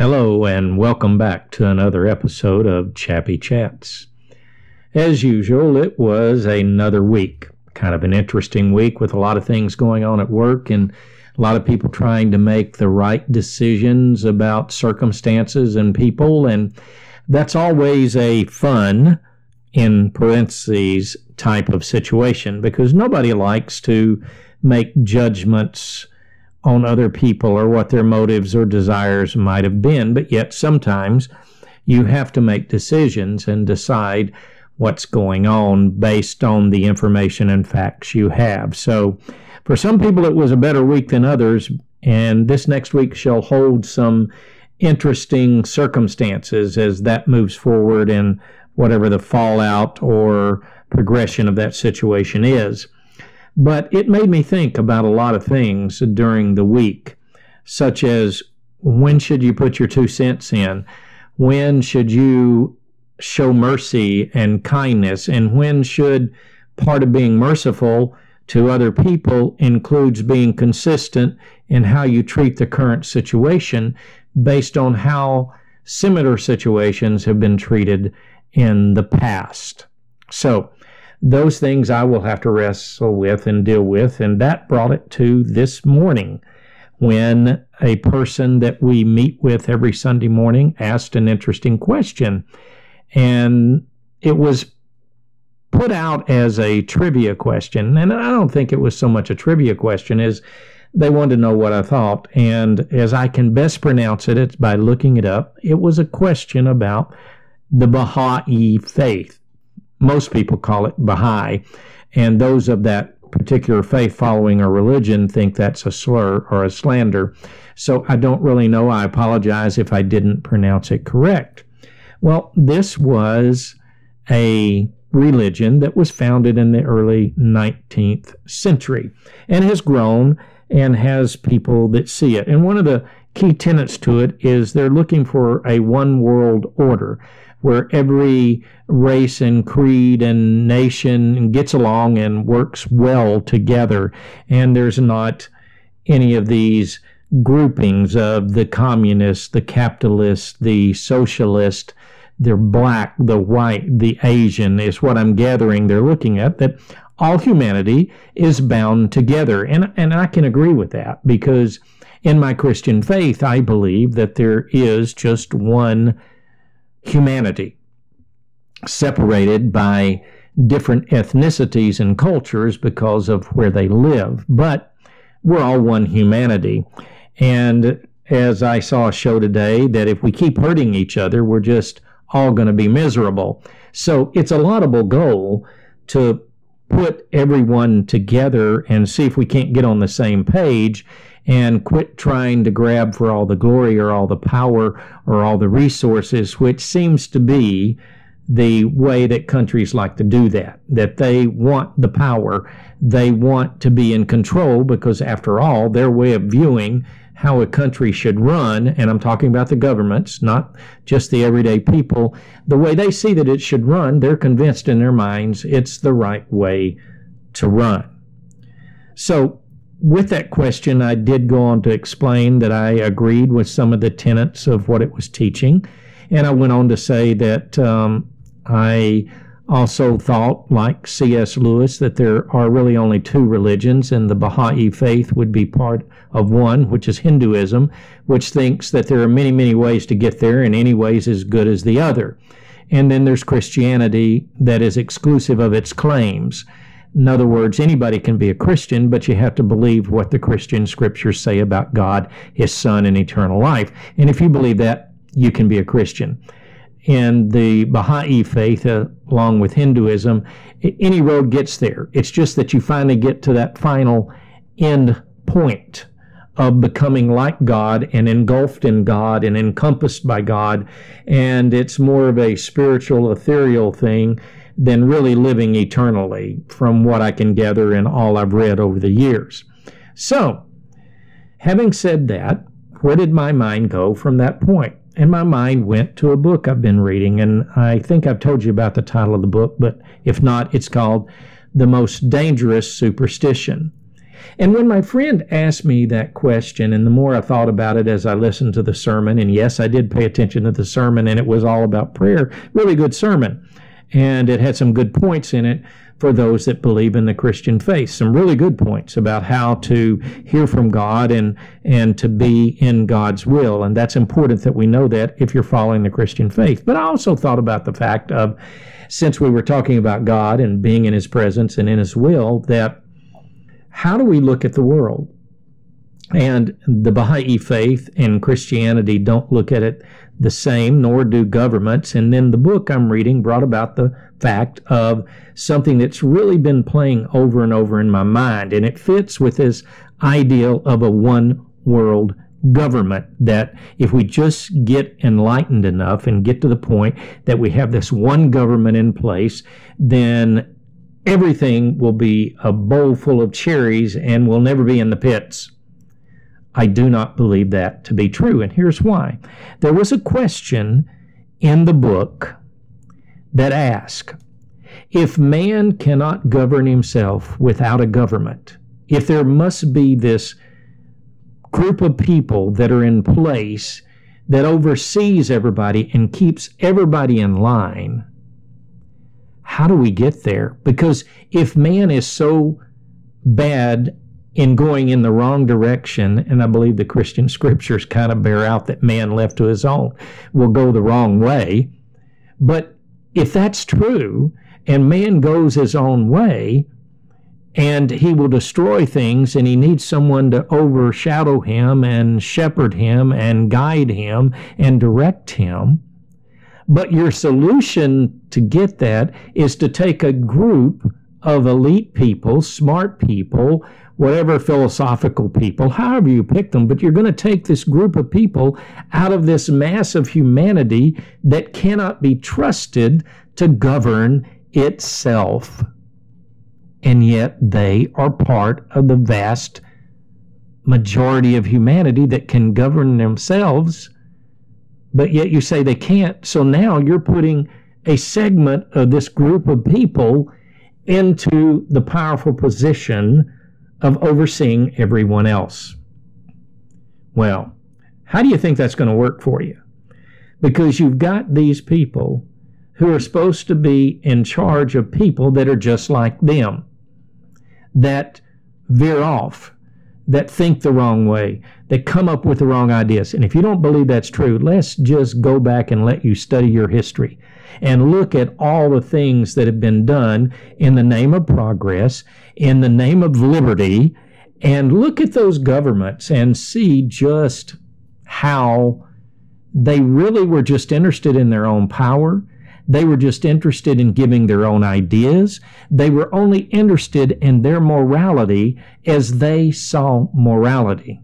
Hello and welcome back to another episode of Chappy Chats. As usual, it was another week. Kind of an interesting week with a lot of things going on at work and a lot of people trying to make the right decisions about circumstances and people. And that's always a fun, in parentheses, type of situation because nobody likes to make judgments on other people or what their motives or desires might have been, but yet sometimes you have to make decisions and decide what's going on based on the information and facts you have. So for some people it was a better week than others, and this next week shall hold some interesting circumstances as that moves forward and whatever the fallout or progression of that situation is. But it made me think about a lot of things during the week, such as when should you put your 2 cents in? When should you show mercy and kindness? And when should part of being merciful to other people includes being consistent in how you treat the current situation based on how similar situations have been treated in the past? So those things I will have to wrestle with and deal with, and that brought it to this morning when a person that we meet with every Sunday morning asked an interesting question, and it was put out as a trivia question, and I don't think it was so much a trivia question as they wanted to know what I thought, and as I can best pronounce it, it's by looking it up. It was a question about the Baha'i faith. Most people call it Baha'i, and those of that particular faith following a religion think that's a slur or a slander. So I don't really know. I apologize if I didn't pronounce it correct. Well, this was a religion that was founded in the early 19th century and has grown and has people that see it. And one of the key tenets to it is they're looking for a one-world order, where every race and creed and nation gets along and works well together. And there's not any of these groupings of the communist, the capitalist, the socialist, the black, the white, the Asian is what I'm gathering they're looking at, that all humanity is bound together. And I can agree with that because in my Christian faith, I believe that there is just one humanity, separated by different ethnicities and cultures because of where they live. But we're all one humanity. And as I saw a show today, that if we keep hurting each other, we're just all going to be miserable. So it's a laudable goal to put everyone together and see if we can't get on the same page and quit trying to grab for all the glory or all the power or all the resources, which seems to be the way that countries like to do that they want the power. They want to be in control because, after all, their way of viewing how a country should run, and I'm talking about the governments, not just the everyday people, the way they see that it should run, they're convinced in their minds it's the right way to run. So with that question, I did go on to explain that I agreed with some of the tenets of what it was teaching, and I went on to say that I also thought, like C.S. Lewis, that there are really only two religions, and the Baha'i faith would be part of one, which is Hinduism, which thinks that there are many, many ways to get there, and any way is as good as the other. And then there's Christianity that is exclusive of its claims. In other words, anybody can be a Christian, but you have to believe what the Christian scriptures say about God, His Son, and eternal life. And if you believe that, you can be a Christian. In the Baha'i faith, along with Hinduism, any road gets there. It's just that you finally get to that final end point of becoming like God and engulfed in God and encompassed by God. And it's more of a spiritual, ethereal thing than really living eternally, from what I can gather in all I've read over the years. So, having said that, where did my mind go from that point? And my mind went to a book I've been reading, and I think I've told you about the title of the book, but if not, it's called The Most Dangerous Superstition. And when my friend asked me that question, and the more I thought about it as I listened to the sermon, and yes, I did pay attention to the sermon, and it was all about prayer, really good sermon. And it had some good points in it for those that believe in the Christian faith, some really good points about how to hear from God and to be in God's will. And that's important that we know that if you're following the Christian faith. But I also thought about the fact of, since we were talking about God and being in His presence and in His will, that how do we look at the world? And the Baha'i faith and Christianity don't look at it the same, nor do governments. And then the book I'm reading brought about the fact of something that's really been playing over and over in my mind. And it fits with this ideal of a one-world government, that if we just get enlightened enough and get to the point that we have this one government in place, then everything will be a bowl full of cherries and we'll never be in the pits. I do not believe that to be true, and here's why. There was a question in the book that asked, if man cannot govern himself without a government, if there must be this group of people that are in place that oversees everybody and keeps everybody in line, how do we get there? Because if man is so bad in going in the wrong direction, and I believe the Christian scriptures kind of bear out that man left to his own will go the wrong way. But if that's true, and man goes his own way, and he will destroy things, and he needs someone to overshadow him and shepherd him and guide him and direct him. But your solution to get that is to take a group of elite people, smart people, whatever philosophical people, however you pick them, but you're going to take this group of people out of this mass of humanity that cannot be trusted to govern itself. And yet they are part of the vast majority of humanity that can govern themselves, but yet you say they can't. So now you're putting a segment of this group of people into the powerful position of overseeing everyone else. Well, how do you think that's going to work for you? Because you've got these people who are supposed to be in charge of people that are just like them, that veer off, that think the wrong way, that come up with the wrong ideas. And if you don't believe that's true, let's just go back and let you study your history and look at all the things that have been done in the name of progress, in the name of liberty, and look at those governments and see just how they really were just interested in their own power. They were just interested in giving their own ideas. They were only interested in their morality as they saw morality.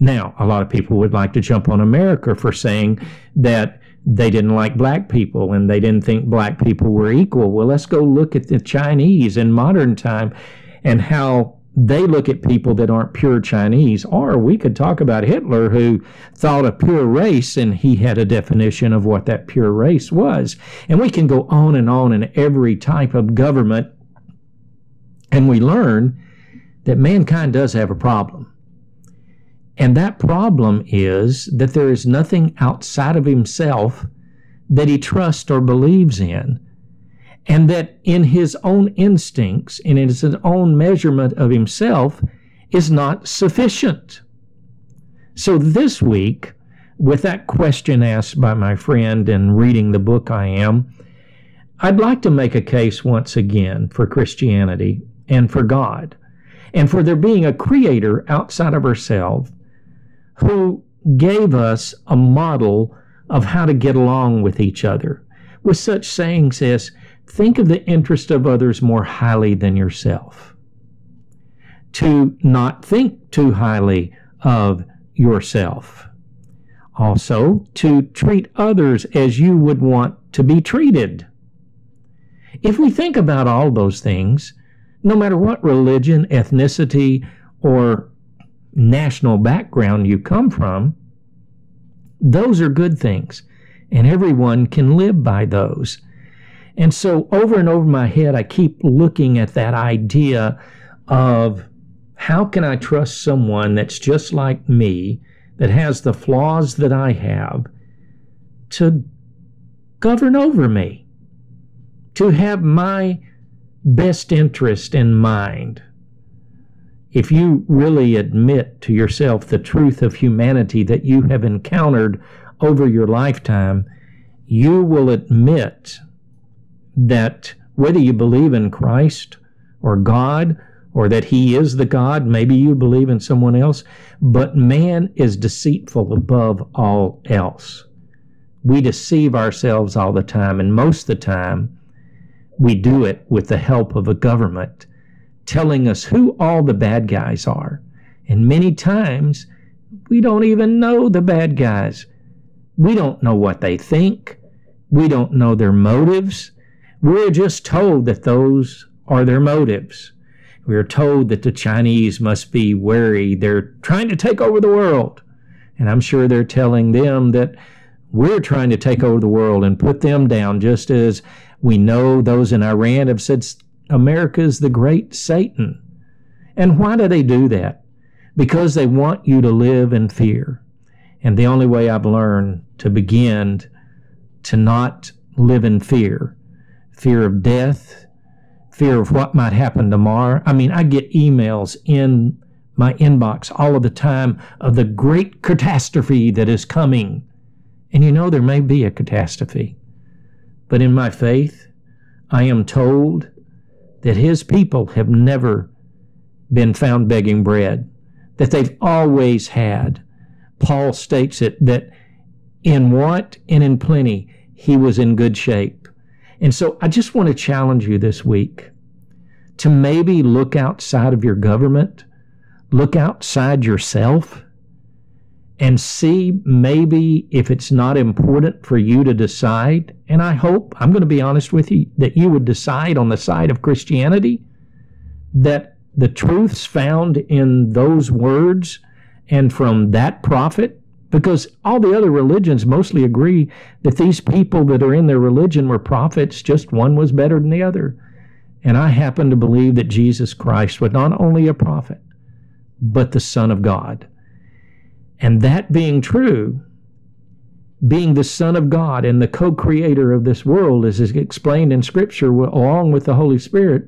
Now, a lot of people would like to jump on America for saying that they didn't like black people and they didn't think black people were equal. Well, let's go look at the Chinese in modern time and how they look at people that aren't pure Chinese. Or we could talk about Hitler, who thought a pure race, and he had a definition of what that pure race was. And we can go on in every type of government, and we learn that mankind does have a problem. And that problem is that there is nothing outside of himself that he trusts or believes in, and that in his own instincts and in his own measurement of himself is not sufficient. So this week, with that question asked by my friend and reading the book I am, I'd like to make a case once again for Christianity and for God, and for there being a creator outside of ourselves who gave us a model of how to get along with each other, with such sayings as, think of the interest of others more highly than yourself, to not think too highly of yourself, also to treat others as you would want to be treated. If we think about all those things, no matter what religion, ethnicity, or national background you come from, those are good things, and everyone can live by those. And so over and over my head, I keep looking at that idea of How can I trust someone that's just like me, that has the flaws that I have, to govern over me, to have my best interest in mind? If you really admit to yourself the truth of humanity that you have encountered over your lifetime, you will admit that whether you believe in Christ or God, or that He is the God, maybe you believe in someone else, but man is deceitful above all else. We deceive ourselves all the time, and most of the time we do it with the help of a government telling us who all the bad guys are. And many times we don't even know the bad guys. We don't know what they think. We don't know their motives. We're just told that those are their motives. We are told that the Chinese must be wary. They're trying to take over the world. And I'm sure they're telling them that we're trying to take over the world and put them down, just as we know those in Iran have said America's the great Satan. And why do they do that? Because they want you to live in fear. And the only way I've learned to begin to not live in fear, fear of death, fear of what might happen tomorrow. I mean, I get emails in my inbox all of the time of the great catastrophe that is coming. And you know there may be a catastrophe. But in my faith, I am told that His people have never been found begging bread, that they've always had. Paul states it, that in want and in plenty, he was in good shape. And so I just want to challenge you this week to maybe look outside of your government, look outside yourself, and see maybe if it's not important for you to decide. And I hope, I'm going to be honest with you, that you would decide on the side of Christianity, that the truths found in those words and from that prophet, because all the other religions mostly agree that these people that are in their religion were prophets, just one was better than the other. And I happen to believe that Jesus Christ was not only a prophet, but the Son of God. And that being true, being the Son of God and the co-creator of this world, as is explained in Scripture, along with the Holy Spirit,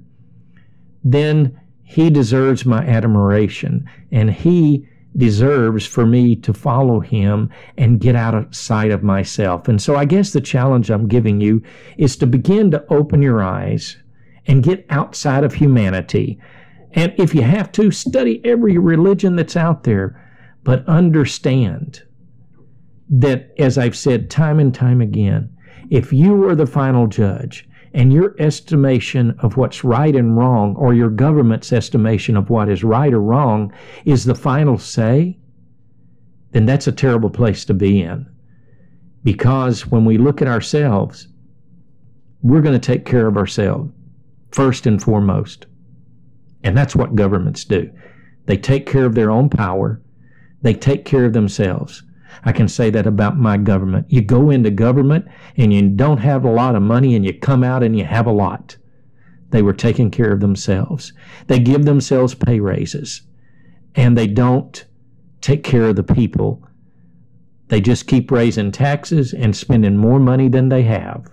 then He deserves my admiration, and He deserves for me to follow Him and get out of sight of myself. And so I guess the challenge I'm giving you is to begin to open your eyes and get outside of humanity. And if you have to, study every religion that's out there, but understand that, as I've said time and time again, if you were the final judge and your estimation of what's right and wrong, or your government's estimation of what is right or wrong, is the final say, then that's a terrible place to be in. Because when we look at ourselves, we're going to take care of ourselves first and foremost. And that's what governments do. They take care of their own power. They take care of themselves. I can say that about my government. You go into government and you don't have a lot of money, and you come out and you have a lot. They were taking care of themselves. They give themselves pay raises, and they don't take care of the people. They just keep raising taxes and spending more money than they have.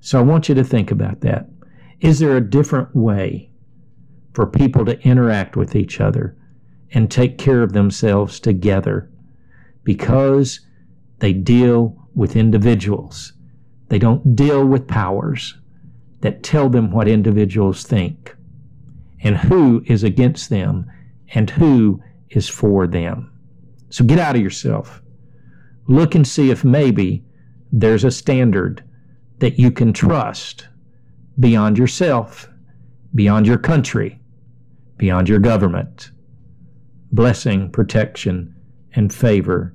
So I want you to think about that. Is there a different way for people to interact with each other and take care of themselves together? Because they deal with individuals. They don't deal with powers that tell them what individuals think and who is against them and who is for them. So get out of yourself. Look and see if maybe there's a standard that you can trust beyond yourself, beyond your country, beyond your government. Blessing, protection, and favor